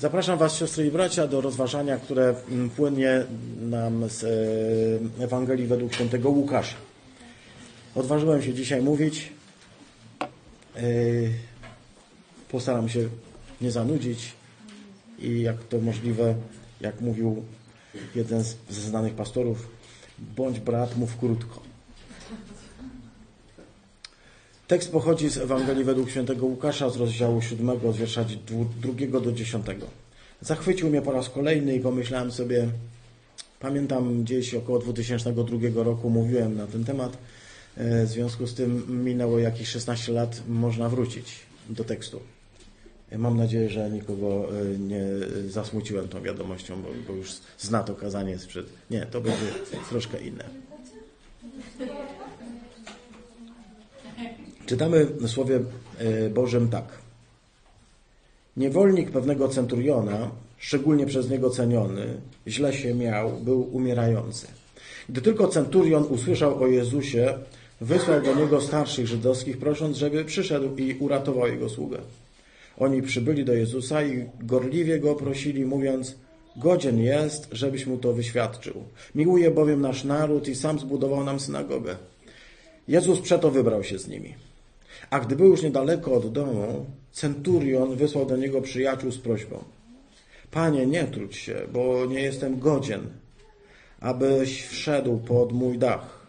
Zapraszam Was, siostry i bracia, do rozważania, które płynie nam z Ewangelii według świętego Łukasza. Odważyłem się dzisiaj mówić. Postaram się nie zanudzić i jak to możliwe, jak mówił jeden ze znanych pastorów, bądź brat, mów krótko. Tekst pochodzi z Ewangelii według świętego Łukasza z rozdziału 7, od wiersza 2 do 10. Zachwycił mnie po raz kolejny i pomyślałem sobie, pamiętam gdzieś około 2002 roku mówiłem na ten temat, w związku z tym minęło jakieś 16 lat, można wrócić do tekstu. Mam nadzieję, że nikogo nie zasmuciłem tą wiadomością, bo już zna to kazanie sprzed... Nie, to będzie troszkę inne. Czytamy w Słowie Bożym tak. Niewolnik pewnego centuriona, szczególnie przez niego ceniony, źle się miał, był umierający. Gdy tylko centurion usłyszał o Jezusie, wysłał do niego starszych żydowskich, prosząc, żeby przyszedł i uratował jego sługę. Oni przybyli do Jezusa i gorliwie go prosili, mówiąc, godzien jest, żebyś mu to wyświadczył. Miłuje bowiem nasz naród i sam zbudował nam synagogę. Jezus przeto wybrał się z nimi. A gdy był już niedaleko od domu, centurion wysłał do niego przyjaciół z prośbą. Panie, nie trudź się, bo nie jestem godzien, abyś wszedł pod mój dach.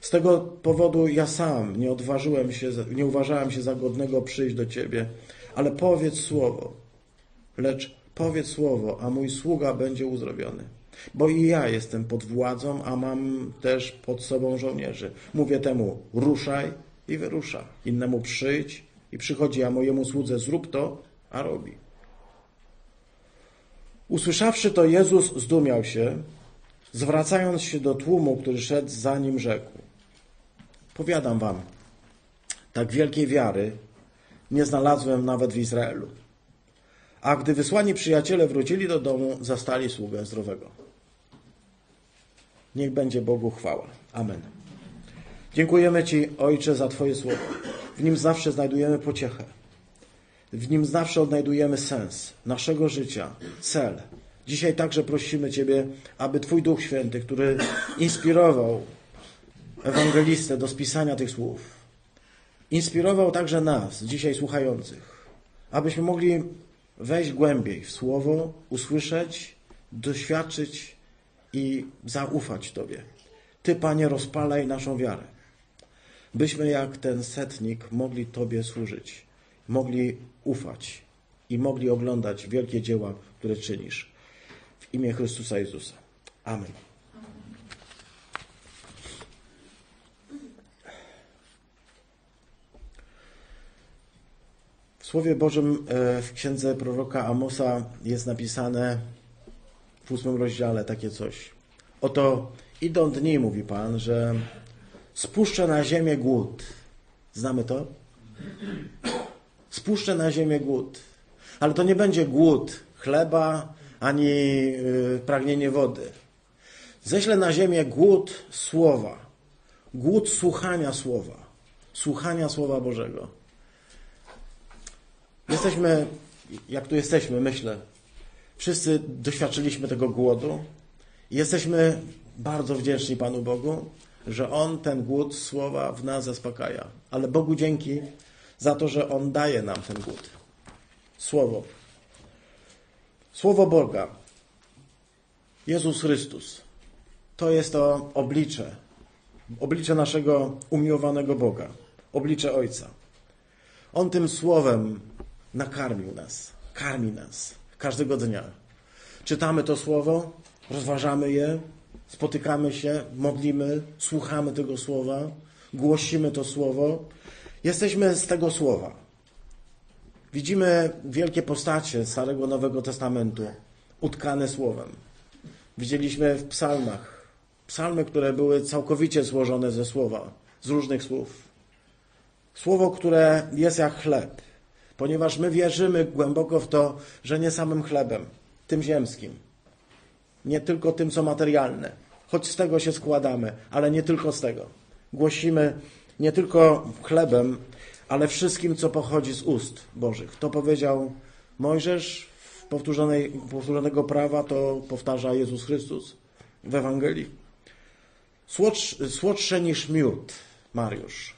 Z tego powodu ja sam nie uważałem się za godnego przyjść do Ciebie, ale powiedz słowo, a mój sługa będzie uzdrowiony. Bo i ja jestem pod władzą, a mam też pod sobą żołnierzy. Mówię temu, ruszaj i wyrusza. Innemu przyjdź i przychodzi, a mojemu słudze zrób to, a robi. Usłyszawszy to, Jezus zdumiał się, zwracając się do tłumu, który szedł za nim, rzekł. Powiadam wam, tak wielkiej wiary nie znalazłem nawet w Izraelu. A gdy wysłani przyjaciele wrócili do domu, zastali sługę zdrowego. Niech będzie Bogu chwała. Amen. Dziękujemy Ci, Ojcze, za Twoje słowo. W nim zawsze znajdujemy pociechę. W nim zawsze odnajdujemy sens naszego życia, cel. Dzisiaj także prosimy Ciebie, aby Twój Duch Święty, który inspirował ewangelistę do spisania tych słów, inspirował także nas, dzisiaj słuchających, abyśmy mogli wejść głębiej w Słowo, usłyszeć, doświadczyć i zaufać Tobie. Ty, Panie, rozpalaj naszą wiarę, byśmy jak ten setnik mogli Tobie służyć, mogli ufać i mogli oglądać wielkie dzieła, które czynisz. W imię Chrystusa Jezusa. Amen. W Słowie Bożym w księdze proroka Amosa jest napisane w 8 rozdziale takie coś. Oto idą dni, mówi Pan, że spuszczę na ziemię głód. Znamy to? Spuszczę na ziemię głód. Ale to nie będzie głód chleba ani pragnienie wody. Ześlę na ziemię głód słowa. Głód słuchania słowa. Słuchania Słowa Bożego. Jesteśmy, jak tu jesteśmy, myślę, wszyscy doświadczyliśmy tego głodu i jesteśmy bardzo wdzięczni Panu Bogu, że On ten głód słowa w nas zaspokaja. Ale Bogu dzięki za to, że On daje nam ten głód. Słowo. Słowo Boga. Jezus Chrystus. To jest to oblicze. Oblicze naszego umiłowanego Boga. Oblicze Ojca. On tym słowem nakarmił nas, karmi nas każdego dnia. Czytamy to słowo, rozważamy je, spotykamy się, modlimy, słuchamy tego słowa, głosimy to słowo. Jesteśmy z tego słowa. Widzimy wielkie postacie Starego Nowego Testamentu, utkane słowem. Widzieliśmy w psalmach, psalmy, które były całkowicie złożone ze słowa, z różnych słów. Słowo, które jest jak chleb. Ponieważ my wierzymy głęboko w to, że nie samym chlebem, tym ziemskim, nie tylko tym, co materialne, choć z tego się składamy, ale nie tylko z tego. Głosimy nie tylko chlebem, ale wszystkim, co pochodzi z ust Bożych. To powiedział Mojżesz powtórzonego prawa to powtarza Jezus Chrystus w Ewangelii. Słodsze niż miód, Mariusz.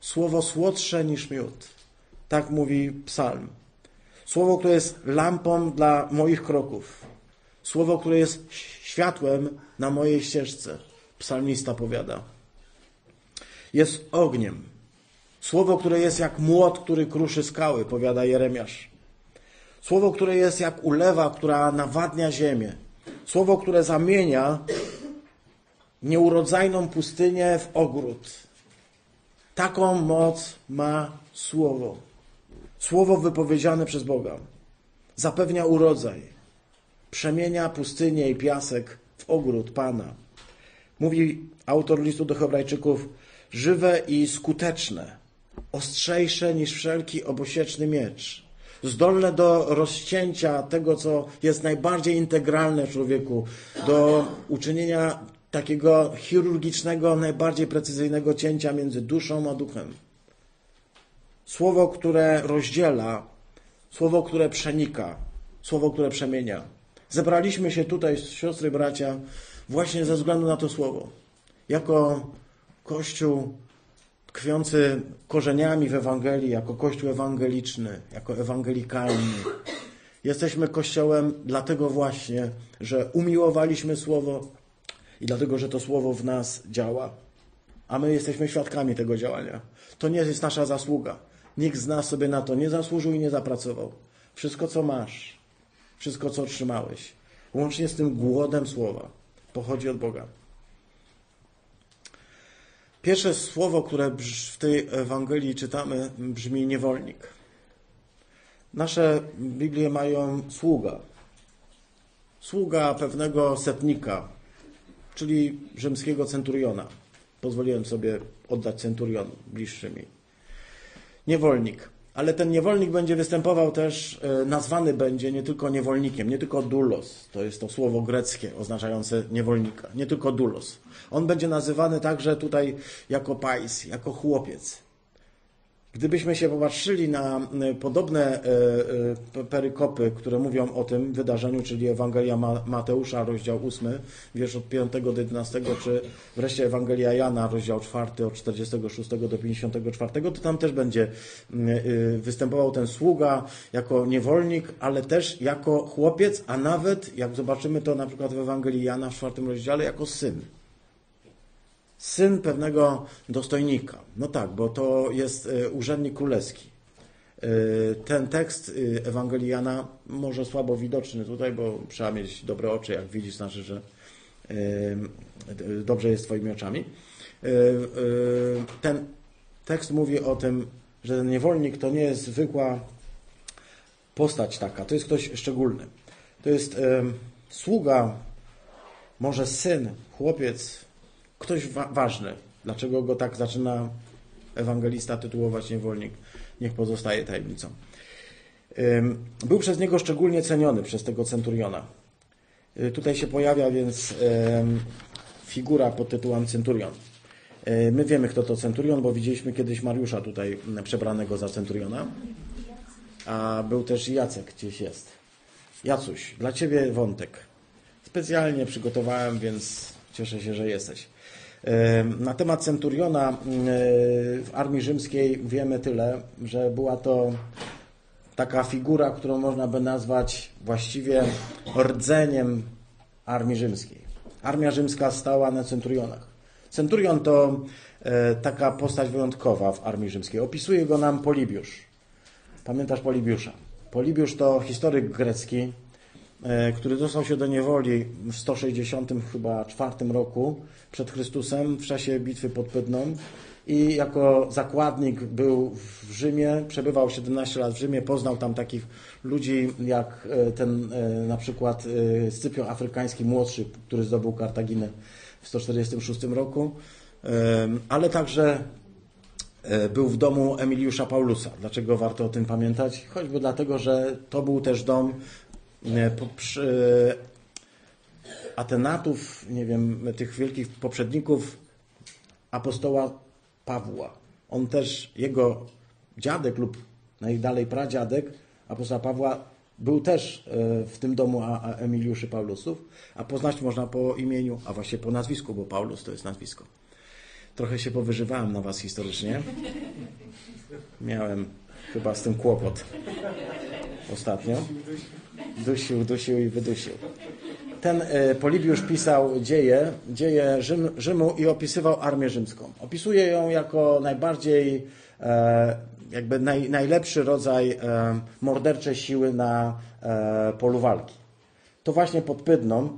Słowo słodsze niż miód. Tak mówi psalm. Słowo, które jest lampą dla moich kroków. Słowo, które jest światłem na mojej ścieżce. Psalmista powiada. Jest ogniem. Słowo, które jest jak młot, który kruszy skały, powiada Jeremiasz. Słowo, które jest jak ulewa, która nawadnia ziemię. Słowo, które zamienia nieurodzajną pustynię w ogród. Taką moc ma Słowo. Słowo wypowiedziane przez Boga zapewnia urodzaj. Przemienia pustynię i piasek w ogród Pana. Mówi autor listu do Hebrajczyków, żywe i skuteczne, ostrzejsze niż wszelki obosieczny miecz, zdolne do rozcięcia tego, co jest najbardziej integralne w człowieku, do uczynienia takiego chirurgicznego, najbardziej precyzyjnego cięcia między duszą a duchem. Słowo, które rozdziela, słowo, które przenika, słowo, które przemienia. Zebraliśmy się tutaj, siostry, bracia, właśnie ze względu na to słowo. Jako Kościół tkwiący korzeniami w Ewangelii, jako Kościół ewangeliczny, jako ewangelikalny. Jesteśmy Kościołem dlatego właśnie, że umiłowaliśmy Słowo i dlatego, że to Słowo w nas działa. A my jesteśmy świadkami tego działania. To nie jest nasza zasługa. Nikt z nas sobie na to nie zasłużył i nie zapracował. Wszystko, co masz, wszystko, co otrzymałeś, łącznie z tym głodem Słowa, pochodzi od Boga. Pierwsze słowo, które w tej Ewangelii czytamy, brzmi niewolnik. Nasze Biblie mają sługa. Sługa pewnego setnika, czyli rzymskiego centuriona. Pozwoliłem sobie oddać centurion bliższy mi. Niewolnik. Ale ten niewolnik będzie występował też, nazwany będzie nie tylko niewolnikiem, nie tylko doulos, to jest to słowo greckie oznaczające niewolnika, nie tylko doulos. On będzie nazywany także tutaj jako pais, jako chłopiec. Gdybyśmy się popatrzyli na podobne perykopy, które mówią o tym wydarzeniu, czyli Ewangelia Mateusza, rozdział 8, wiersz od 5 do 11, czy wreszcie Ewangelia Jana, rozdział 4, od 46 do 54, to tam też będzie występował ten sługa jako niewolnik, ale też jako chłopiec, a nawet, jak zobaczymy to na przykład w Ewangelii Jana w 4 rozdziale, jako syn. Syn pewnego dostojnika. No tak, bo to jest urzędnik królewski. Ten tekst Ewangelii Jana może słabo widoczny tutaj, bo trzeba mieć dobre oczy, jak widzisz, znaczy, że dobrze jest twoimi oczami. Ten tekst mówi o tym, że ten niewolnik to nie jest zwykła postać taka, to jest ktoś szczególny. To jest sługa, może syn, chłopiec, ktoś ważny. Dlaczego go tak zaczyna ewangelista tytułować niewolnik? Niech pozostaje tajemnicą. Był przez niego szczególnie ceniony, przez tego centuriona. Tutaj się pojawia więc figura pod tytułem centurion. My wiemy, kto to centurion, bo widzieliśmy kiedyś Mariusza tutaj przebranego za centuriona. A był też Jacek, gdzieś jest. Jacuś, dla ciebie wątek. Specjalnie przygotowałem, więc cieszę się, że jesteś. Na temat centuriona w armii rzymskiej wiemy tyle, że była to taka figura, którą można by nazwać właściwie rdzeniem armii rzymskiej. Armia rzymska stała na centurionach. Centurion to taka postać wyjątkowa w armii rzymskiej. Opisuje go nam Polibiusz. Pamiętasz Polibiusza? Polibiusz to historyk grecki, który dostał się do niewoli w 164 roku przed Chrystusem w czasie bitwy pod Pydną i jako zakładnik był w Rzymie, przebywał 17 lat w Rzymie, poznał tam takich ludzi jak ten na przykład Scypio Afrykański Młodszy, który zdobył Kartaginę w 146 roku, ale także był w domu Emiliusza Paulusa. Dlaczego warto o tym pamiętać? Choćby dlatego, że to był też dom Atenatów, nie wiem, tych wielkich poprzedników apostoła Pawła. On też, jego dziadek lub najdalej pradziadek apostoła Pawła Był też w tym domu Emiliuszy Paulusów, a poznać można po imieniu, a właściwie po nazwisku, bo Paulus to jest nazwisko. Trochę się powyżywałem na was historycznie. Miałem chyba z tym kłopot ostatnio. Dusił i wydusił. Ten Polibiusz pisał dzieje Rzymu i opisywał armię rzymską. Opisuje ją jako najbardziej, jakby najlepszy rodzaj morderczej siły na polu walki. To właśnie pod Pydną,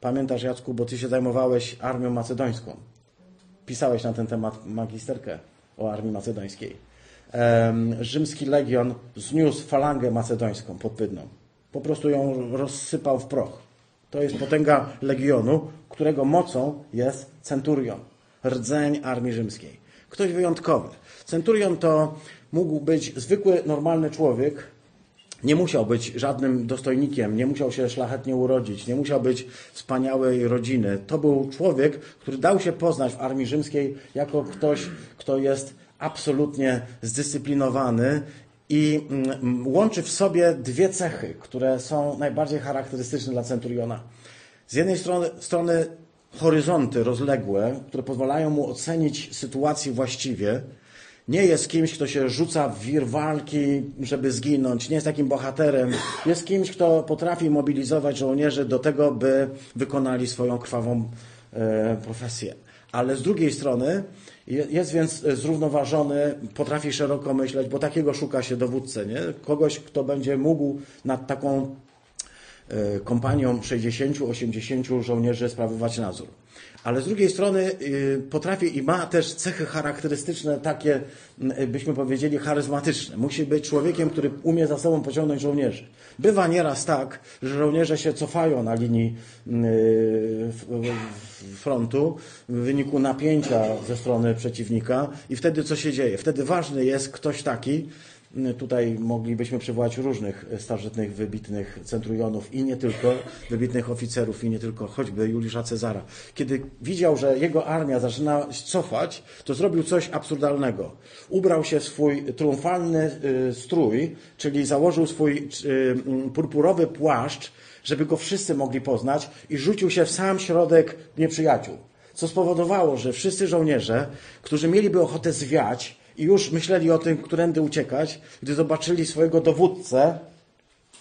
pamiętasz Jacku, bo ty się zajmowałeś armią macedońską. Pisałeś na ten temat magisterkę o armii macedońskiej. Rzymski legion zniósł falangę macedońską pod Pydną. Po prostu ją rozsypał w proch. To jest potęga legionu, którego mocą jest centurion, rdzeń armii rzymskiej. Ktoś wyjątkowy. Centurion to mógł być zwykły, normalny człowiek. Nie musiał być żadnym dostojnikiem, nie musiał się szlachetnie urodzić, nie musiał być wspaniałej rodziny. To był człowiek, który dał się poznać w armii rzymskiej jako ktoś, kto jest absolutnie zdyscyplinowany i łączy w sobie dwie cechy, które są najbardziej charakterystyczne dla centuriona. Z jednej strony horyzonty rozległe, które pozwalają mu ocenić sytuację właściwie. Nie jest kimś, kto się rzuca w wir walki, żeby zginąć. Nie jest takim bohaterem. Jest kimś, kto potrafi mobilizować żołnierzy do tego, by wykonali swoją krwawą profesję. Ale z drugiej strony jest więc zrównoważony, potrafi szeroko myśleć, bo takiego szuka się dowódcę, nie? Kogoś, kto będzie mógł nad taką kompanią 60-80 żołnierzy sprawować nadzór. Ale z drugiej strony potrafi i ma też cechy charakterystyczne, takie byśmy powiedzieli charyzmatyczne. Musi być człowiekiem, który umie za sobą pociągnąć żołnierzy. Bywa nieraz tak, że żołnierze się cofają na linii frontu w wyniku napięcia ze strony przeciwnika i wtedy co się dzieje? Wtedy ważny jest ktoś taki. Tutaj moglibyśmy przywołać różnych starożytnych, wybitnych centurionów i nie tylko, wybitnych oficerów i nie tylko, choćby Juliusza Cezara. Kiedy widział, że jego armia zaczyna cofać, to zrobił coś absurdalnego. Ubrał się w swój triumfalny strój, czyli założył swój purpurowy płaszcz, żeby go wszyscy mogli poznać i rzucił się w sam środek nieprzyjaciół. Co spowodowało, że wszyscy żołnierze, którzy mieliby ochotę zwiać, i już myśleli o tym, którędy uciekać, gdy zobaczyli swojego dowódcę,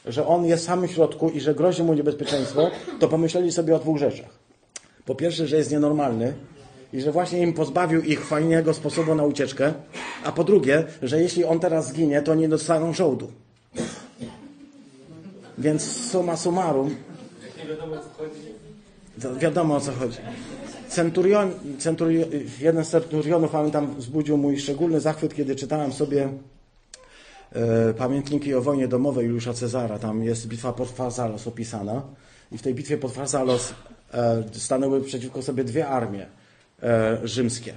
że on jest w samym środku i że grozi mu niebezpieczeństwo, to pomyśleli sobie o dwóch rzeczach. Po pierwsze, że jest nienormalny i że właśnie im pozbawił ich fajnego sposobu na ucieczkę, a po drugie, że jeśli on teraz zginie, to nie dostaną żołdu. Więc summa summarum... Jak nie wiadomo, o co chodzi? Wiadomo, o co chodzi. Jeden z centurionów, pamiętam, wzbudził mój szczególny zachwyt, kiedy czytałem sobie pamiętniki o wojnie domowej Juliusza Cezara. Tam jest bitwa pod Farsalos opisana i w tej bitwie pod Farsalos stanęły przeciwko sobie dwie armie rzymskie.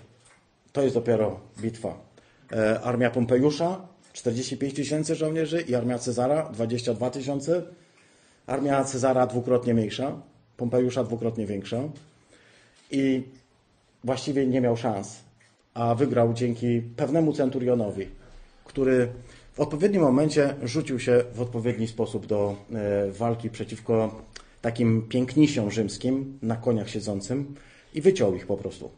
To jest dopiero bitwa. Armia Pompejusza, 45 000 żołnierzy i armia Cezara, 22 000. Armia Cezara dwukrotnie mniejsza, Pompejusza dwukrotnie większa. I właściwie nie miał szans, a wygrał dzięki pewnemu centurionowi, który w odpowiednim momencie rzucił się w odpowiedni sposób do walki przeciwko takim pięknisiom rzymskim na koniach siedzącym i wyciął ich po prostu.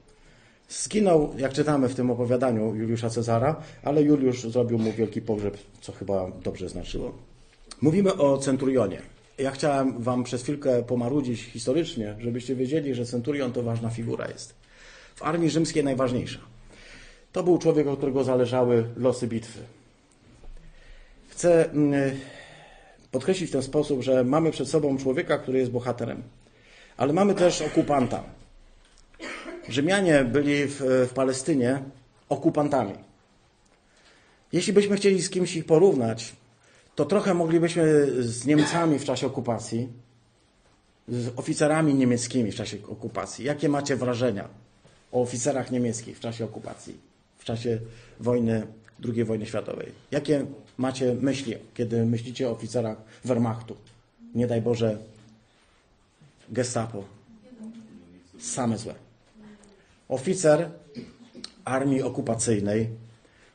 Zginął, jak czytamy w tym opowiadaniu Juliusza Cezara, ale Juliusz zrobił mu wielki pogrzeb, co chyba dobrze znaczyło. Mówimy o centurionie. Ja chciałem wam przez chwilkę pomarudzić historycznie, żebyście wiedzieli, że centurion to ważna figura jest. W armii rzymskiej najważniejsza. To był człowiek, od którego zależały losy bitwy. Chcę podkreślić w ten sposób, że mamy przed sobą człowieka, który jest bohaterem. Ale mamy też okupanta. Rzymianie byli w Palestynie okupantami. Jeśli byśmy chcieli z kimś ich porównać, to trochę moglibyśmy z Niemcami w czasie okupacji, z oficerami niemieckimi w czasie okupacji. Jakie macie wrażenia o oficerach niemieckich w czasie okupacji, w czasie wojny, II wojny światowej? Jakie macie myśli, kiedy myślicie o oficerach Wehrmachtu? Nie daj Boże, Gestapo. Same złe. Oficer armii okupacyjnej,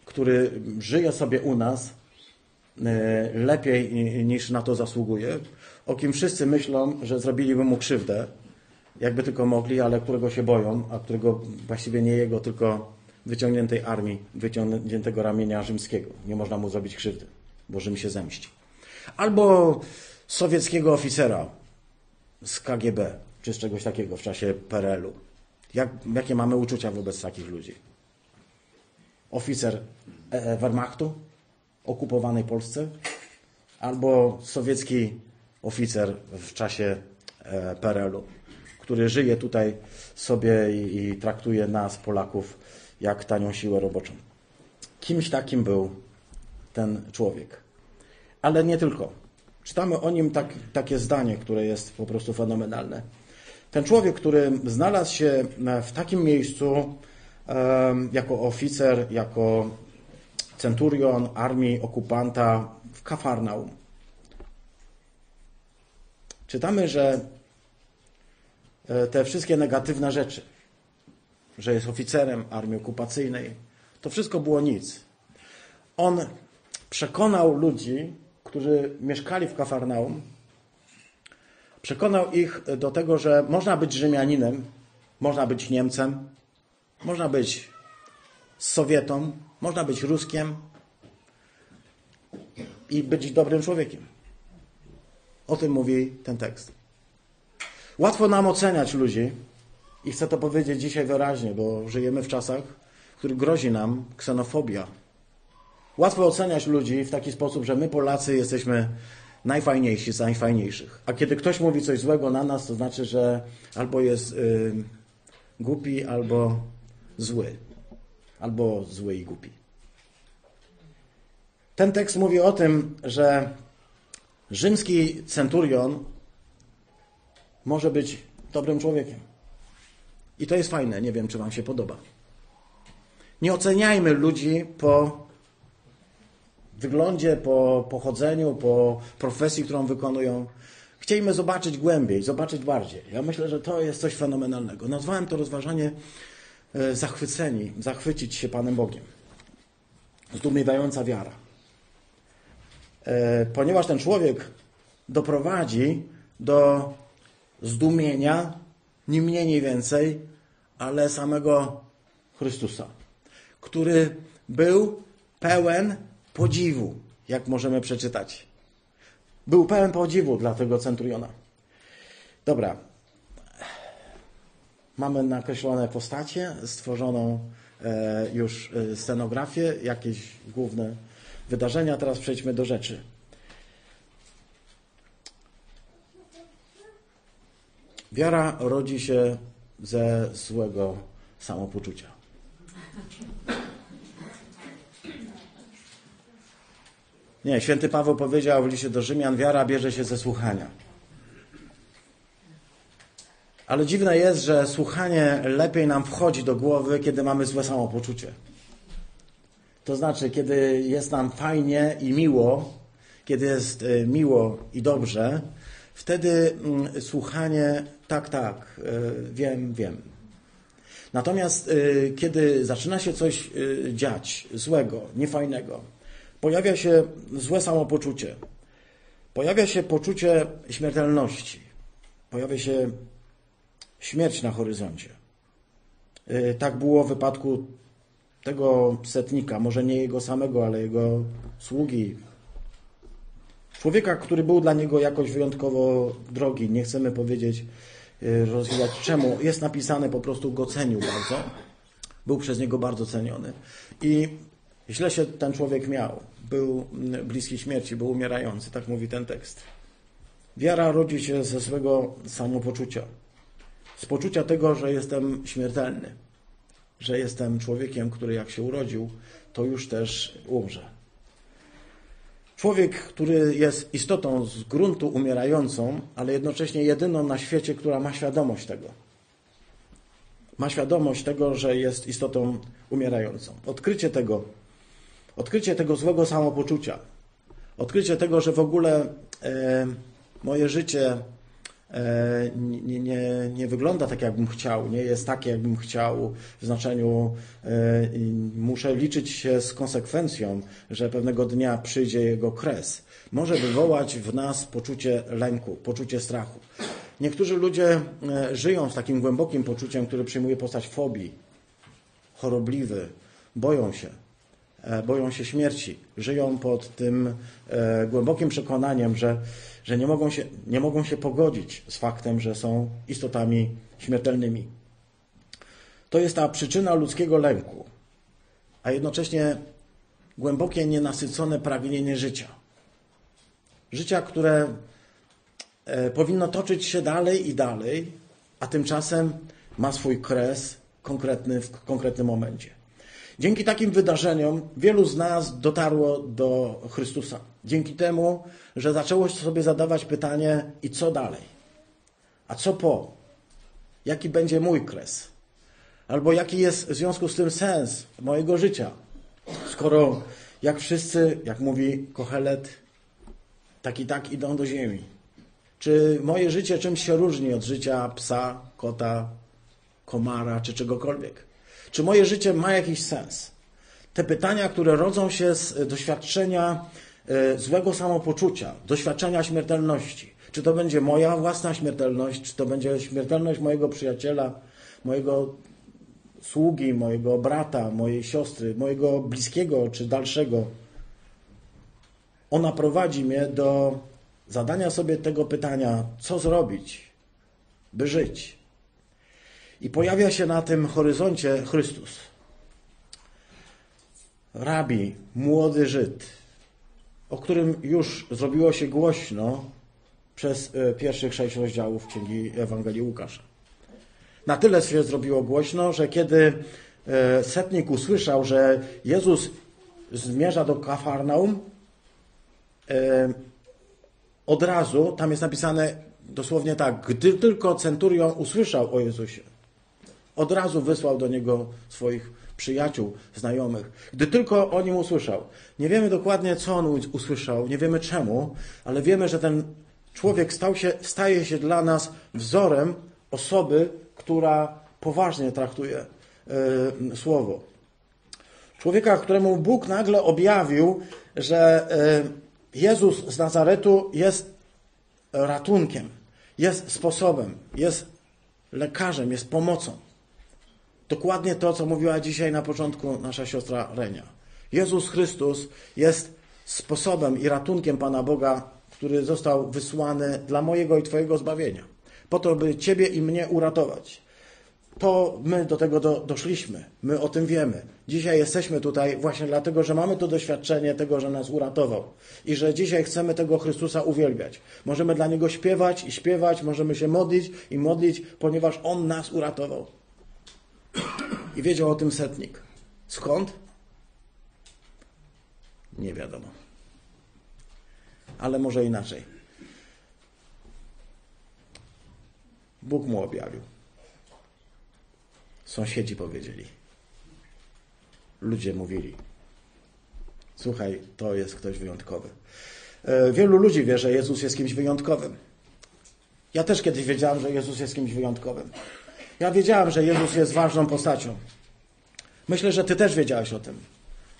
który żyje sobie u nas, lepiej niż na to zasługuje, o kim wszyscy myślą, że zrobiliby mu krzywdę, jakby tylko mogli, ale którego się boją, a którego właściwie nie jego, tylko wyciągniętej armii, wyciągniętego ramienia rzymskiego. Nie można mu zrobić krzywdy, bo Rzym się zemści. Albo sowieckiego oficera z KGB, czy z czegoś takiego w czasie PRL-u. Jakie mamy uczucia wobec takich ludzi? Oficer Wehrmachtu, okupowanej Polsce, albo sowiecki oficer w czasie PRL-u, który żyje tutaj sobie i traktuje nas, Polaków, jak tanią siłę roboczą. Kimś takim był ten człowiek. Ale nie tylko. Czytamy o nim takie zdanie, które jest po prostu fenomenalne. Ten człowiek, który znalazł się w takim miejscu jako oficer, jako centurion armii okupanta w Kafarnaum. Czytamy, że te wszystkie negatywne rzeczy, że jest oficerem armii okupacyjnej, to wszystko było nic. On przekonał ludzi, którzy mieszkali w Kafarnaum, przekonał ich do tego, że można być Rzymianinem, można być Niemcem, można być Sowietą, można być Ruskiem i być dobrym człowiekiem. O tym mówi ten tekst. Łatwo nam oceniać ludzi i chcę to powiedzieć dzisiaj wyraźnie, bo żyjemy w czasach, w których grozi nam ksenofobia. Łatwo oceniać ludzi w taki sposób, że my Polacy jesteśmy najfajniejsi z najfajniejszych. A kiedy ktoś mówi coś złego na nas, to znaczy, że albo jest głupi, albo zły. Albo zły i głupi. Ten tekst mówi o tym, że rzymski centurion może być dobrym człowiekiem. I to jest fajne. Nie wiem, czy wam się podoba. Nie oceniajmy ludzi po wyglądzie, po pochodzeniu, po profesji, którą wykonują. Chcielibyśmy zobaczyć głębiej, zobaczyć bardziej. Ja myślę, że to jest coś fenomenalnego. Nazwałem to rozważanie zachwycić się Panem Bogiem. Zdumiewająca wiara. Ponieważ ten człowiek doprowadzi do zdumienia, ni mniej, ni więcej, ale samego Chrystusa, który był pełen podziwu, jak możemy przeczytać. Był pełen podziwu dla tego centuriona. Dobra. Mamy nakreślone postacie, stworzoną już scenografię, jakieś główne wydarzenia. Teraz przejdźmy do rzeczy. Wiara rodzi się ze złego samopoczucia. Nie, święty Paweł powiedział w liście do Rzymian, wiara bierze się ze słuchania. Ale dziwne jest, że słuchanie lepiej nam wchodzi do głowy, kiedy mamy złe samopoczucie. To znaczy, kiedy jest nam fajnie i miło, kiedy jest miło i dobrze, wtedy słuchanie, tak, wiem. Natomiast kiedy zaczyna się coś dziać złego, niefajnego, pojawia się złe samopoczucie. Pojawia się poczucie śmiertelności. Pojawia się śmierć na horyzoncie. Tak było w wypadku tego setnika, może nie jego samego, ale jego sługi. Człowieka, który był dla niego jakoś wyjątkowo drogi. Nie chcemy powiedzieć, rozwijać czemu. Jest napisane, po prostu go cenił bardzo. Był przez niego bardzo ceniony. I źle się ten człowiek miał. Był bliski śmierci, był umierający. Tak mówi ten tekst. Wiara rodzi się ze swego samopoczucia. Z poczucia tego, że jestem śmiertelny, że jestem człowiekiem, który jak się urodził, to już też umrze. Człowiek, który jest istotą z gruntu umierającą, ale jednocześnie jedyną na świecie, która ma świadomość tego. Ma świadomość tego, że jest istotą umierającą. Odkrycie tego złego samopoczucia. Odkrycie tego, że w ogóle moje życie nie wygląda tak, jakbym chciał, nie jest tak, jakbym chciał, w znaczeniu muszę liczyć się z konsekwencją, że pewnego dnia przyjdzie jego kres. Może wywołać w nas poczucie lęku, poczucie strachu. Niektórzy ludzie żyją z takim głębokim poczuciem, które przyjmuje postać fobii, chorobliwy, boją się śmierci, żyją pod tym głębokim przekonaniem, że nie mogą się pogodzić z faktem, że są istotami śmiertelnymi. To jest ta przyczyna ludzkiego lęku, a jednocześnie głębokie, nienasycone pragnienie życia. Życia, które powinno toczyć się dalej i dalej, a tymczasem ma swój kres konkretny w konkretnym momencie. Dzięki takim wydarzeniom wielu z nas dotarło do Chrystusa. Dzięki temu, że zaczęło sobie zadawać pytanie: i co dalej? A co po? Jaki będzie mój kres? Albo jaki jest w związku z tym sens mojego życia? Skoro jak wszyscy, jak mówi Kohelet, tak i tak idą do ziemi. Czy moje życie czymś się różni od życia psa, kota, komara czy czegokolwiek? Czy moje życie ma jakiś sens? Te pytania, które rodzą się z doświadczenia złego samopoczucia, doświadczenia śmiertelności. Czy to będzie moja własna śmiertelność, czy to będzie śmiertelność mojego przyjaciela, mojego sługi, mojego brata, mojej siostry, mojego bliskiego czy dalszego. Ona prowadzi mnie do zadania sobie tego pytania, co zrobić, by żyć. I pojawia się na tym horyzoncie Chrystus. Rabi, młody Żyd, o którym już zrobiło się głośno przez pierwszych 6 rozdziałów Księgi Ewangelii Łukasza. Na tyle się zrobiło głośno, że kiedy setnik usłyszał, że Jezus zmierza do Kafarnaum, od razu, tam jest napisane dosłownie tak, gdy tylko centurion usłyszał o Jezusie, od razu wysłał do niego swoich przyjaciół, znajomych. Gdy tylko o nim usłyszał. Nie wiemy dokładnie, co on usłyszał, nie wiemy czemu, ale wiemy, że ten człowiek staje się dla nas wzorem osoby, która poważnie traktuje słowo. Człowieka, któremu Bóg nagle objawił, że Jezus z Nazaretu jest ratunkiem, jest sposobem, jest lekarzem, jest pomocą. Dokładnie to, co mówiła dzisiaj na początku nasza siostra Renia. Jezus Chrystus jest sposobem i ratunkiem Pana Boga, który został wysłany dla mojego i Twojego zbawienia. Po to, by Ciebie i mnie uratować. To my do tego doszliśmy. My o tym wiemy. Dzisiaj jesteśmy tutaj właśnie dlatego, że mamy to doświadczenie tego, że nas uratował. I że dzisiaj chcemy tego Chrystusa uwielbiać. Możemy dla Niego śpiewać i śpiewać. Możemy się modlić i modlić, ponieważ On nas uratował. I wiedział o tym setnik. Skąd? Nie wiadomo. Ale może inaczej. Bóg mu objawił. Sąsiedzi powiedzieli. Ludzie mówili. Słuchaj, to jest ktoś wyjątkowy. Wielu ludzi wie, że Jezus jest kimś wyjątkowym. Ja też kiedyś wiedziałem, że Jezus jest kimś wyjątkowym. Ja wiedziałem, że Jezus jest ważną postacią. Myślę, że Ty też wiedziałeś o tym.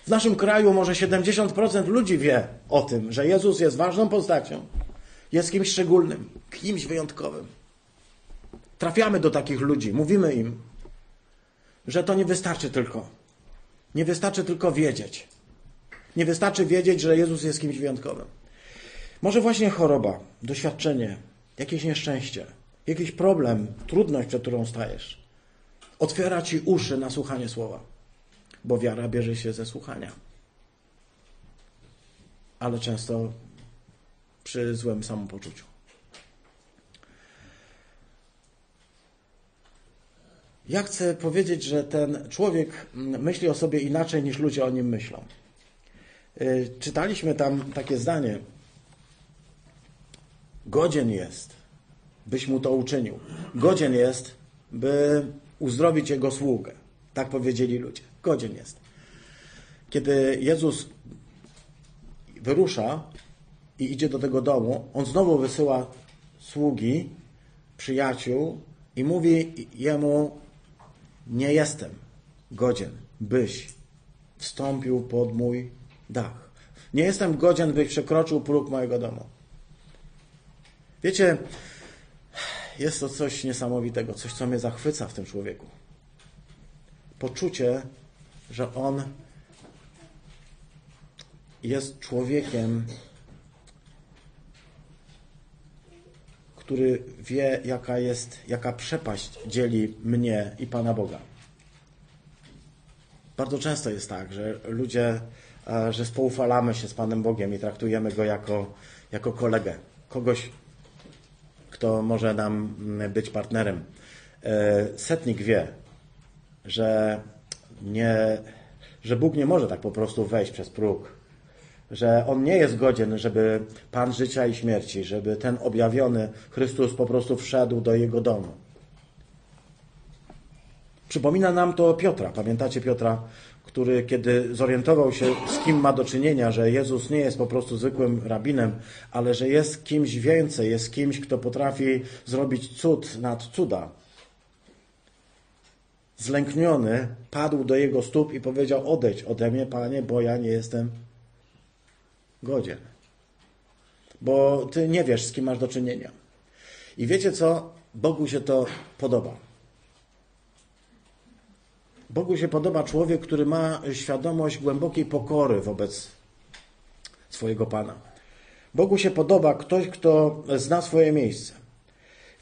W naszym kraju może 70% ludzi wie o tym, że Jezus jest ważną postacią. Jest kimś szczególnym, kimś wyjątkowym. Trafiamy do takich ludzi, mówimy im, że to nie wystarczy tylko. Nie wystarczy tylko wiedzieć. Nie wystarczy wiedzieć, że Jezus jest kimś wyjątkowym. Może właśnie choroba, doświadczenie, jakieś nieszczęście, jakiś problem, trudność, przed którą stajesz, otwiera Ci uszy na słuchanie słowa, bo wiara bierze się ze słuchania. Ale często przy złym samopoczuciu. Ja chcę powiedzieć, że ten człowiek myśli o sobie inaczej, niż ludzie o nim myślą. Czytaliśmy tam takie zdanie. Godzien jest, byś mu to uczynił. Godzien jest, by uzdrowić jego sługę. Tak powiedzieli ludzie. Godzien jest. Kiedy Jezus wyrusza i idzie do tego domu, on znowu wysyła sługi, przyjaciół i mówi jemu: nie jestem godzien, byś wstąpił pod mój dach. Nie jestem godzien, byś przekroczył próg mojego domu. Wiecie, jest to coś niesamowitego, coś, co mnie zachwyca w tym człowieku. Poczucie, że on jest człowiekiem, który wie, jaka przepaść dzieli mnie i Pana Boga. Bardzo często jest tak, że ludzie, że spoufalamy się z Panem Bogiem i traktujemy Go jako kolegę, kogoś, kto może nam być partnerem. Setnik wie, że Bóg nie może tak po prostu wejść przez próg, że On nie jest godzien, żeby Pan życia i śmierci, żeby ten objawiony Chrystus po prostu wszedł do Jego domu. Przypomina nam to Piotra. Pamiętacie Piotra, który kiedy zorientował się, z kim ma do czynienia, że Jezus nie jest po prostu zwykłym rabinem, ale że jest kimś więcej, jest kimś, kto potrafi zrobić cud nad cuda. Zlękniony padł do Jego stóp i powiedział: odejdź ode mnie, Panie, bo ja nie jestem godzien. Bo Ty nie wiesz, z kim masz do czynienia. I wiecie co? Bogu się to podoba. Bogu się podoba człowiek, który ma świadomość głębokiej pokory wobec swojego Pana. Bogu się podoba ktoś, kto zna swoje miejsce.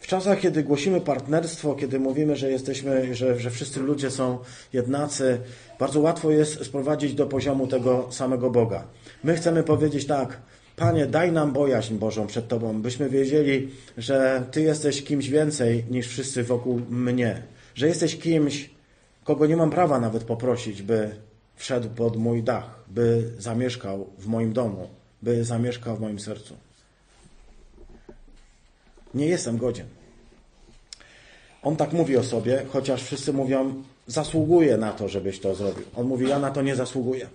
W czasach, kiedy głosimy partnerstwo, kiedy mówimy, że jesteśmy, że wszyscy ludzie są jednacy, bardzo łatwo jest sprowadzić do poziomu tego samego Boga. My chcemy powiedzieć tak: Panie, daj nam bojaźń Bożą przed Tobą, byśmy wiedzieli, że Ty jesteś kimś więcej niż wszyscy wokół mnie, że jesteś kimś, kogo nie mam prawa nawet poprosić, by wszedł pod mój dach, by zamieszkał w moim domu, by zamieszkał w moim sercu. Nie jestem godzien. On tak mówi o sobie, chociaż wszyscy mówią: zasługuję na to, żebyś to zrobił. On mówi: ja na to nie zasługuję.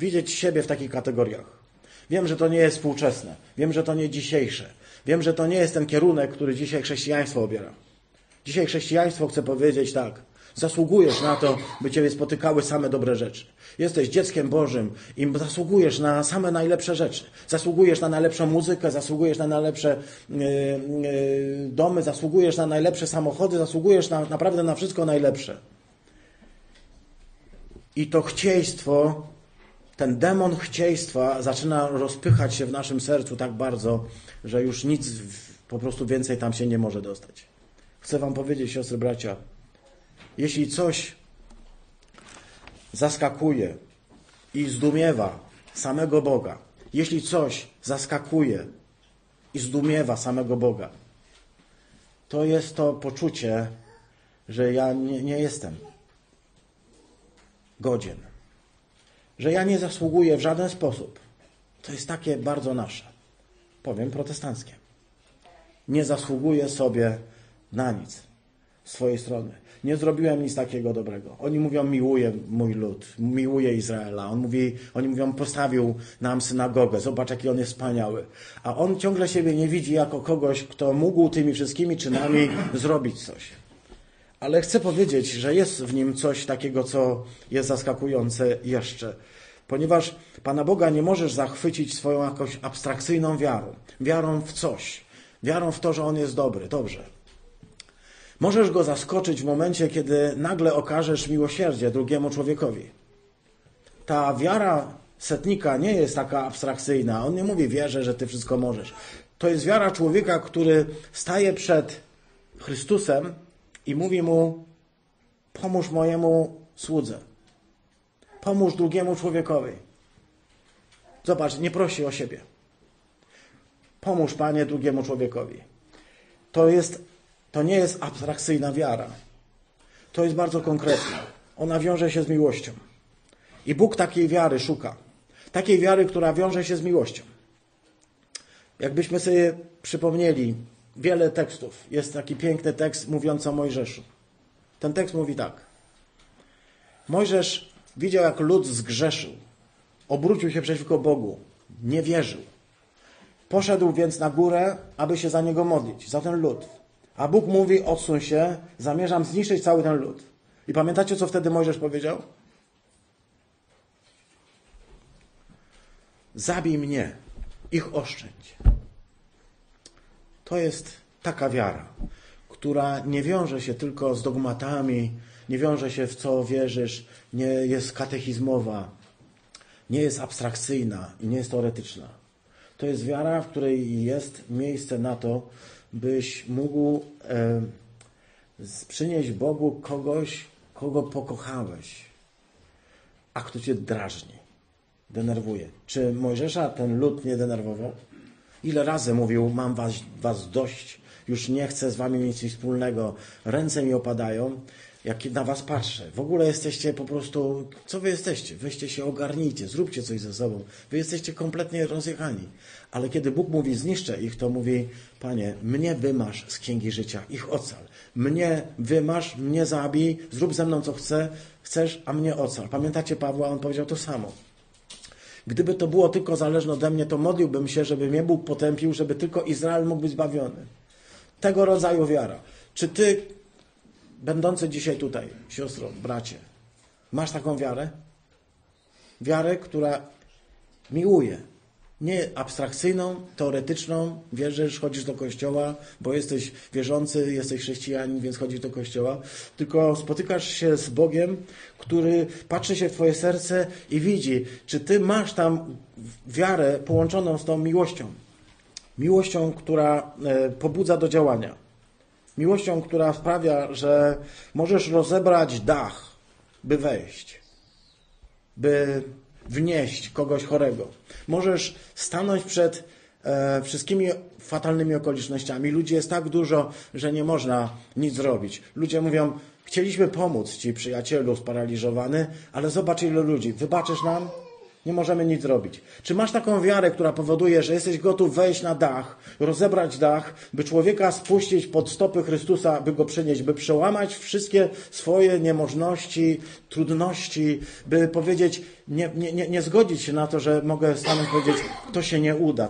Widzieć siebie w takich kategoriach. Wiem, że to nie jest współczesne. Wiem, że to nie dzisiejsze. Wiem, że to nie jest ten kierunek, który dzisiaj chrześcijaństwo obiera. Dzisiaj chrześcijaństwo chce powiedzieć tak: zasługujesz na to, by Ciebie spotykały same dobre rzeczy. Jesteś dzieckiem Bożym i zasługujesz na same najlepsze rzeczy. Zasługujesz na najlepszą muzykę, zasługujesz na najlepsze domy, zasługujesz na najlepsze samochody, zasługujesz naprawdę na wszystko najlepsze. I to chcieństwo, ten demon chcieństwa zaczyna rozpychać się w naszym sercu tak bardzo, że już nic po prostu więcej tam się nie może dostać. Chcę Wam powiedzieć, siostry, bracia, jeśli coś zaskakuje i zdumiewa samego Boga, jeśli coś zaskakuje i zdumiewa samego Boga, to jest to poczucie, że ja nie jestem godzien, że ja nie zasługuję w żaden sposób. To jest takie bardzo nasze, powiem protestanckie. Nie zasługuję sobie na nic z swojej strony. Nie zrobiłem nic takiego dobrego. Oni mówią: miłuję mój lud, miłuję Izraela. Oni mówią: postawił nam synagogę, zobacz, jaki on jest wspaniały. A on ciągle siebie nie widzi jako kogoś, kto mógł tymi wszystkimi czynami zrobić coś. Ale chcę powiedzieć, że jest w nim coś takiego, co jest zaskakujące jeszcze. Ponieważ Pana Boga nie możesz zachwycić swoją jakąś abstrakcyjną wiarą. Wiarą w coś. Wiarą w to, że On jest dobry. Dobrze. Możesz Go zaskoczyć w momencie, kiedy nagle okażesz miłosierdzie drugiemu człowiekowi. Ta wiara setnika nie jest taka abstrakcyjna. On nie mówi: wierzę, że Ty wszystko możesz. To jest wiara człowieka, który staje przed Chrystusem i mówi Mu: pomóż mojemu słudze. Pomóż drugiemu człowiekowi. Zobacz, nie prosi o siebie. Pomóż, Panie, drugiemu człowiekowi. To nie jest abstrakcyjna wiara. To jest bardzo konkretna. Ona wiąże się z miłością. I Bóg takiej wiary szuka. Takiej wiary, która wiąże się z miłością. Jakbyśmy sobie przypomnieli wiele tekstów. Jest taki piękny tekst mówiący o Mojżeszu. Ten tekst mówi tak. Mojżesz widział, jak lud zgrzeszył. Obrócił się przeciwko Bogu. Nie wierzył. Poszedł więc na górę, aby się za niego modlić, za ten lud. A Bóg mówi, odsuń się, zamierzam zniszczyć cały ten lud. I pamiętacie, co wtedy Mojżesz powiedział? Zabij mnie, ich oszczędź. To jest taka wiara, która nie wiąże się tylko z dogmatami, nie wiąże się w co wierzysz, nie jest katechizmowa, nie jest abstrakcyjna i nie jest teoretyczna. To jest wiara, w której jest miejsce na to, byś mógł przynieść Bogu kogoś, kogo pokochałeś, a kto cię drażni, denerwuje. Czy Mojżesza ten lud nie denerwował? Ile razy mówił, mam was dość, już nie chcę z wami mieć nic wspólnego, ręce mi opadają, jak na was patrzę. W ogóle jesteście po prostu, co wy jesteście? Weźcie się, ogarnijcie, zróbcie coś ze sobą. Wy jesteście kompletnie rozjechani. Ale kiedy Bóg mówi, zniszczę ich, to mówi, Panie, mnie wymasz z Księgi Życia, ich ocal. Mnie wymasz, mnie zabij, zrób ze mną co chcesz, a mnie ocal. Pamiętacie Pawła? On powiedział to samo. Gdyby to było tylko zależne ode mnie, to modliłbym się, żeby mnie Bóg potępił, żeby tylko Izrael mógł być zbawiony. Tego rodzaju wiara. Czy ty, będący dzisiaj tutaj, siostro, bracie, masz taką wiarę? Wiarę, która miłuje. Nie abstrakcyjną, teoretyczną. Wierzysz, chodzisz do kościoła, bo jesteś wierzący, jesteś chrześcijanin, więc chodzisz do kościoła. Tylko spotykasz się z Bogiem, który patrzy się w twoje serce i widzi, czy ty masz tam wiarę połączoną z tą miłością. Miłością, która pobudza do działania. Miłością, która sprawia, że możesz rozebrać dach, by wejść, by wnieść kogoś chorego. Możesz stanąć przed wszystkimi fatalnymi okolicznościami. Ludzi jest tak dużo, że nie można nic zrobić. Ludzie mówią, chcieliśmy pomóc ci, przyjacielu sparaliżowany, ale zobacz ile ludzi. Wybaczysz nam? Nie możemy nic zrobić. Czy masz taką wiarę, która powoduje, że jesteś gotów wejść na dach, rozebrać dach, by człowieka spuścić pod stopy Chrystusa, by go przynieść, by przełamać wszystkie swoje niemożności, trudności, by powiedzieć, nie zgodzić się na to, że mogę stanąć i powiedzieć, to się nie uda,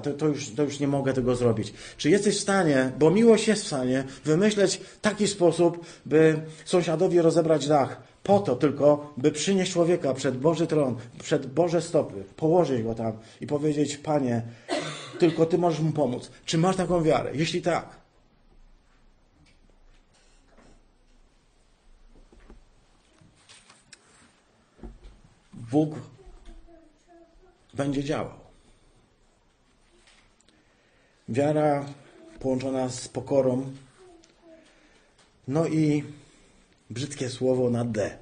to już nie mogę tego zrobić. Czy jesteś w stanie, bo miłość jest w stanie, wymyśleć taki sposób, by sąsiadowi rozebrać dach, po to tylko, by przynieść człowieka przed Boży tron, przed Boże stopy, położyć go tam i powiedzieć, Panie, tylko Ty możesz mu pomóc. Czy masz taką wiarę? Jeśli tak, Bóg będzie działał. Wiara połączona z pokorą, no i brzydkie słowo na D.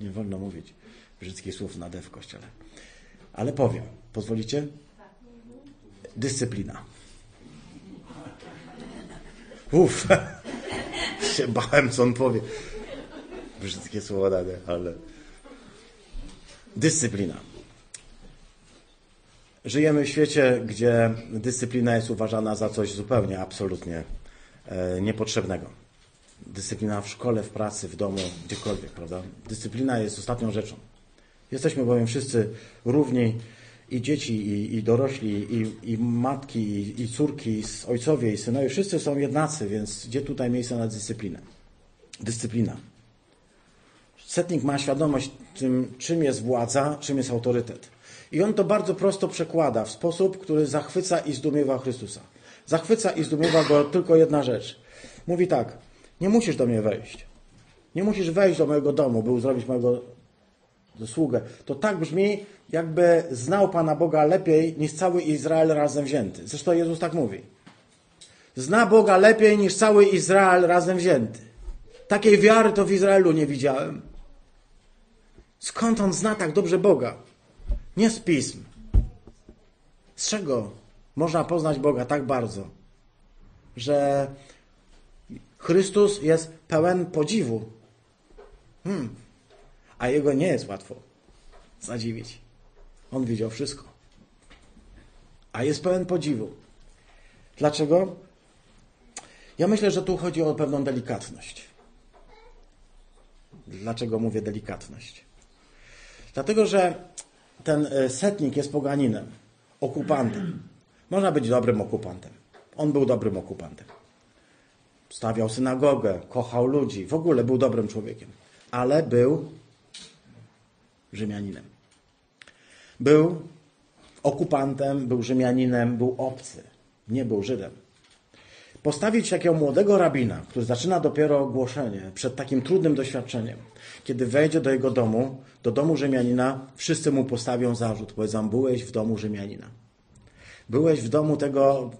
Nie wolno mówić brzydkich słów na D w Kościele. Ale powiem. Pozwolicie? Dyscyplina. Uff. Się bałem, co on powie. Brzydkie słowo na D, ale... Dyscyplina. Żyjemy w świecie, gdzie dyscyplina jest uważana za coś zupełnie, absolutnie niepotrzebnego. Dyscyplina w szkole, w pracy, w domu, gdziekolwiek, prawda? Dyscyplina jest ostatnią rzeczą. Jesteśmy bowiem wszyscy równi, i dzieci, i dorośli, i matki, i córki, i ojcowie, i synowie. Wszyscy są jednacy, więc gdzie tutaj miejsce na dyscyplinę? Dyscyplina. Setnik ma świadomość tym, czym jest władza, czym jest autorytet. I on to bardzo prosto przekłada w sposób, który zachwyca i zdumiewa Chrystusa. Zachwyca i zdumiewa go tylko jedna rzecz. Mówi tak, nie musisz do mnie wejść. Nie musisz wejść do mojego domu, by zrobić mojego sługę. To tak brzmi, jakby znał Pana Boga lepiej niż cały Izrael razem wzięty. Zresztą Jezus tak mówi. Zna Boga lepiej niż cały Izrael razem wzięty. Takiej wiary to w Izraelu nie widziałem. Skąd on zna tak dobrze Boga? Nie z pism. Z czego można poznać Boga tak bardzo, że... Chrystus jest pełen podziwu. A Jego nie jest łatwo zadziwić. On widział wszystko. A jest pełen podziwu. Dlaczego? Ja myślę, że tu chodzi o pewną delikatność. Dlaczego mówię delikatność? Dlatego, że ten setnik jest poganinem, okupantem. Można być dobrym okupantem. On był dobrym okupantem. Stawiał synagogę, kochał ludzi. W ogóle był dobrym człowiekiem. Ale był Rzymianinem. Był okupantem, był Rzymianinem, był obcy. Nie był Żydem. Postawić takiego młodego rabina, który zaczyna dopiero ogłoszenie, przed takim trudnym doświadczeniem. Kiedy wejdzie do jego domu, do domu Rzymianina, wszyscy mu postawią zarzut. Powiedzą, byłeś w domu Rzymianina. Byłeś w domu tego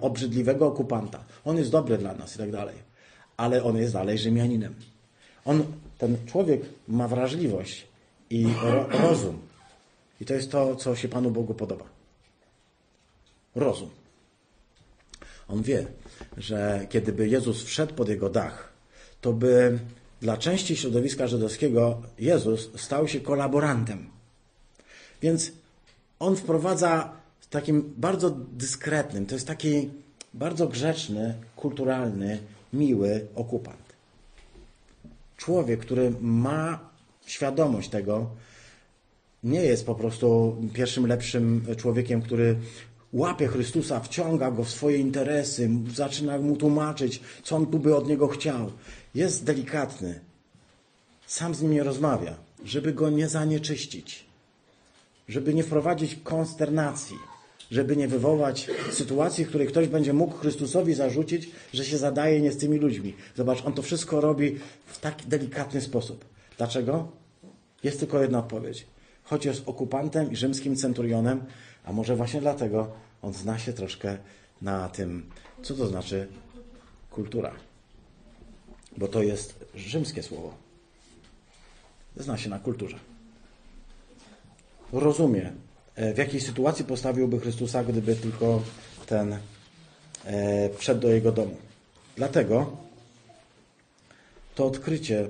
obrzydliwego okupanta. On jest dobry dla nas i tak dalej. Ale on jest dalej Rzymianinem. Ten człowiek ma wrażliwość i rozum. I to jest to, co się Panu Bogu podoba. Rozum. On wie, że kiedyby Jezus wszedł pod jego dach, to by dla części środowiska żydowskiego Jezus stał się kolaborantem. Więc on wprowadza takim bardzo dyskretnym, to jest taki bardzo grzeczny, kulturalny, miły okupant. Człowiek, który ma świadomość tego, nie jest po prostu pierwszym lepszym człowiekiem, który łapie Chrystusa, wciąga Go w swoje interesy, zaczyna Mu tłumaczyć, co On tu by od Niego chciał. Jest delikatny. Sam z Nim nie rozmawia, żeby Go nie zanieczyścić, żeby nie wprowadzić konsternacji, żeby nie wywołać sytuacji, w której ktoś będzie mógł Chrystusowi zarzucić, że się zadaje nie z tymi ludźmi. Zobacz, On to wszystko robi w taki delikatny sposób. Dlaczego? Jest tylko jedna odpowiedź. Choć jest okupantem i rzymskim centurionem, a może właśnie dlatego on zna się troszkę na tym, co to znaczy kultura. Bo to jest rzymskie słowo. Zna się na kulturze. Rozumie, w jakiej sytuacji postawiłby Chrystusa, gdyby tylko ten wszedł do jego domu. Dlatego to odkrycie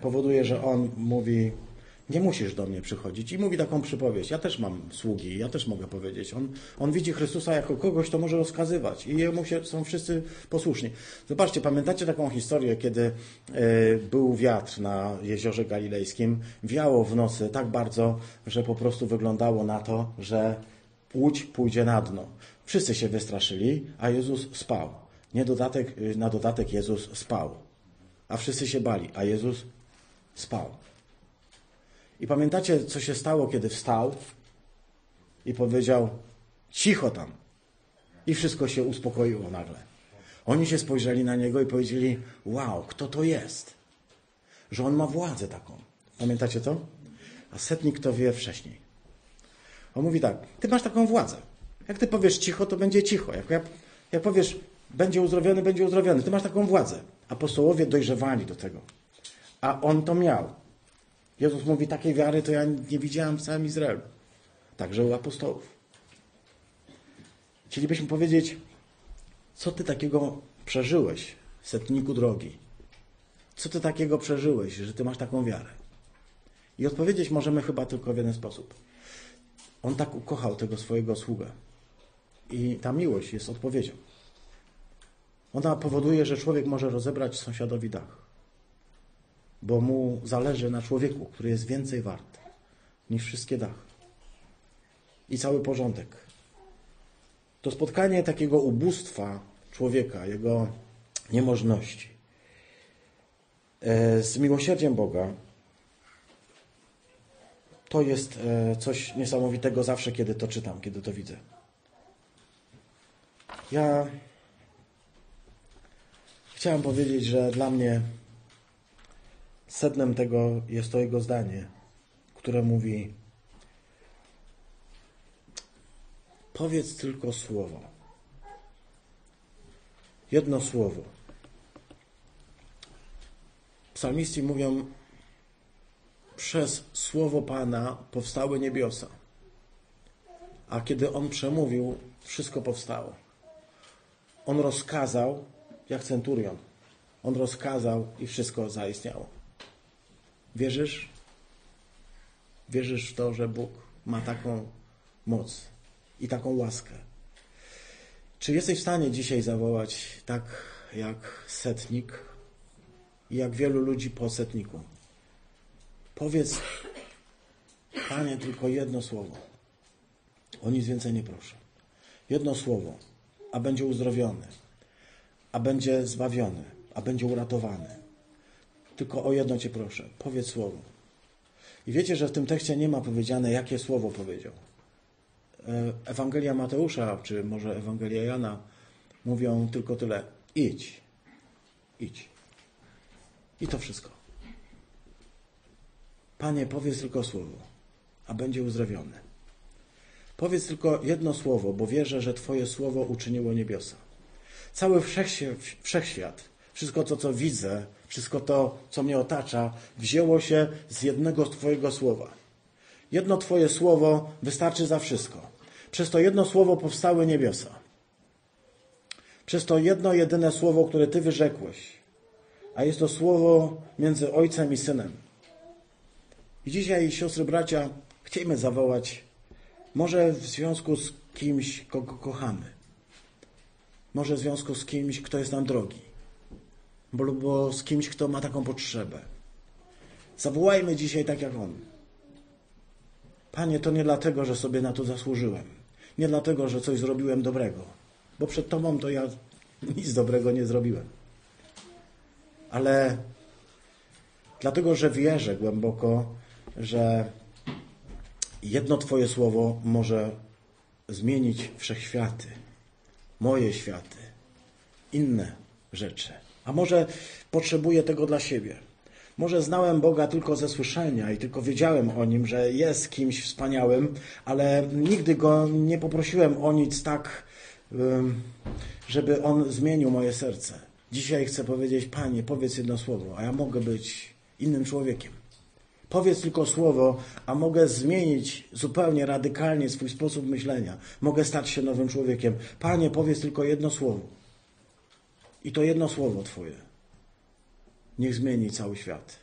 powoduje, że on mówi: nie musisz do mnie przychodzić. I mówi taką przypowieść. Ja też mam sługi, ja też mogę powiedzieć. On widzi Chrystusa jako kogoś, kto może rozkazywać. I jemu są wszyscy posłuszni. Zobaczcie, pamiętacie taką historię, kiedy był wiatr na Jeziorze Galilejskim. Wiało w nocy tak bardzo, że po prostu wyglądało na to, że łódź pójdzie na dno. Wszyscy się wystraszyli, a Jezus spał. Na dodatek Jezus spał. A wszyscy się bali, a Jezus spał. I pamiętacie, co się stało, kiedy wstał i powiedział: cicho tam. I wszystko się uspokoiło nagle. Oni się spojrzeli na niego i powiedzieli: wow, kto to jest? Że on ma władzę taką. Pamiętacie to? A setnik to wie wcześniej. On mówi tak: ty masz taką władzę. Jak ty powiesz cicho, to będzie cicho. Jak powiesz będzie uzdrowiony, będzie uzdrowiony. Ty masz taką władzę. Apostołowie dojrzewali do tego. A on to miał. Jezus mówi: takiej wiary to ja nie widziałem w całym Izraelu. Także u apostołów. Chcielibyśmy powiedzieć: co ty takiego przeżyłeś, setniku drogi? Co ty takiego przeżyłeś, że ty masz taką wiarę? I odpowiedzieć możemy chyba tylko w jeden sposób. On tak ukochał tego swojego sługę. I ta miłość jest odpowiedzią. Ona powoduje, że człowiek może rozebrać sąsiadowi dach. Bo mu zależy na człowieku, który jest więcej wart niż wszystkie dachy. I cały porządek. To spotkanie takiego ubóstwa człowieka, jego niemożności z miłosierdziem Boga, to jest coś niesamowitego zawsze, kiedy to czytam, kiedy to widzę. Ja chciałem powiedzieć, że dla mnie sednem tego jest to jego zdanie, które mówi: powiedz tylko słowo. Jedno słowo. Psalmiści mówią: przez słowo Pana powstały niebiosa. A kiedy On przemówił, wszystko powstało. On rozkazał, jak centurion. On rozkazał i wszystko zaistniało. Wierzysz? Wierzysz w to, że Bóg ma taką moc i taką łaskę? Czy jesteś w stanie dzisiaj zawołać tak jak setnik i jak wielu ludzi po setniku? Powiedz: Panie, tylko jedno słowo. O nic więcej nie proszę. Jedno słowo, a będzie uzdrowiony, a będzie zbawiony, a będzie uratowany. Tylko o jedno Cię proszę, powiedz słowo. I wiecie, że w tym tekście nie ma powiedziane, jakie słowo powiedział. Ewangelia Mateusza, czy może Ewangelia Jana mówią tylko tyle, idź, idź. I to wszystko. Panie, powiedz tylko słowo, a będzie uzdrowiony. Powiedz tylko jedno słowo, bo wierzę, że Twoje słowo uczyniło niebiosa. Cały wszechświat, wszystko to, co widzę, wszystko to, co mnie otacza, wzięło się z jednego Twojego słowa. Jedno Twoje słowo wystarczy za wszystko. Przez to jedno słowo powstały niebiosa. Przez to jedno, jedyne słowo, które Ty wyrzekłeś. A jest to słowo między Ojcem i Synem. I dzisiaj, siostry, bracia, chcemy zawołać, może w związku z kimś, kogo kochamy. Może w związku z kimś, kto jest nam drogi. Albo z kimś, kto ma taką potrzebę. Zawołajmy dzisiaj tak jak on. Panie, to nie dlatego, że sobie na to zasłużyłem. Nie dlatego, że coś zrobiłem dobrego. Bo przed Tobą to ja nic dobrego nie zrobiłem. Ale dlatego, że wierzę głęboko, że jedno Twoje słowo może zmienić wszechświaty, moje światy, inne rzeczy. A może potrzebuję tego dla siebie. Może znałem Boga tylko ze słyszenia i tylko wiedziałem o Nim, że jest kimś wspaniałym, ale nigdy Go nie poprosiłem o nic tak, żeby On zmienił moje serce. Dzisiaj chcę powiedzieć, Panie, powiedz jedno słowo, a ja mogę być innym człowiekiem. Powiedz tylko słowo, a mogę zmienić zupełnie radykalnie swój sposób myślenia. Mogę stać się nowym człowiekiem. Panie, powiedz tylko jedno słowo. I to jedno słowo Twoje niech zmieni cały świat.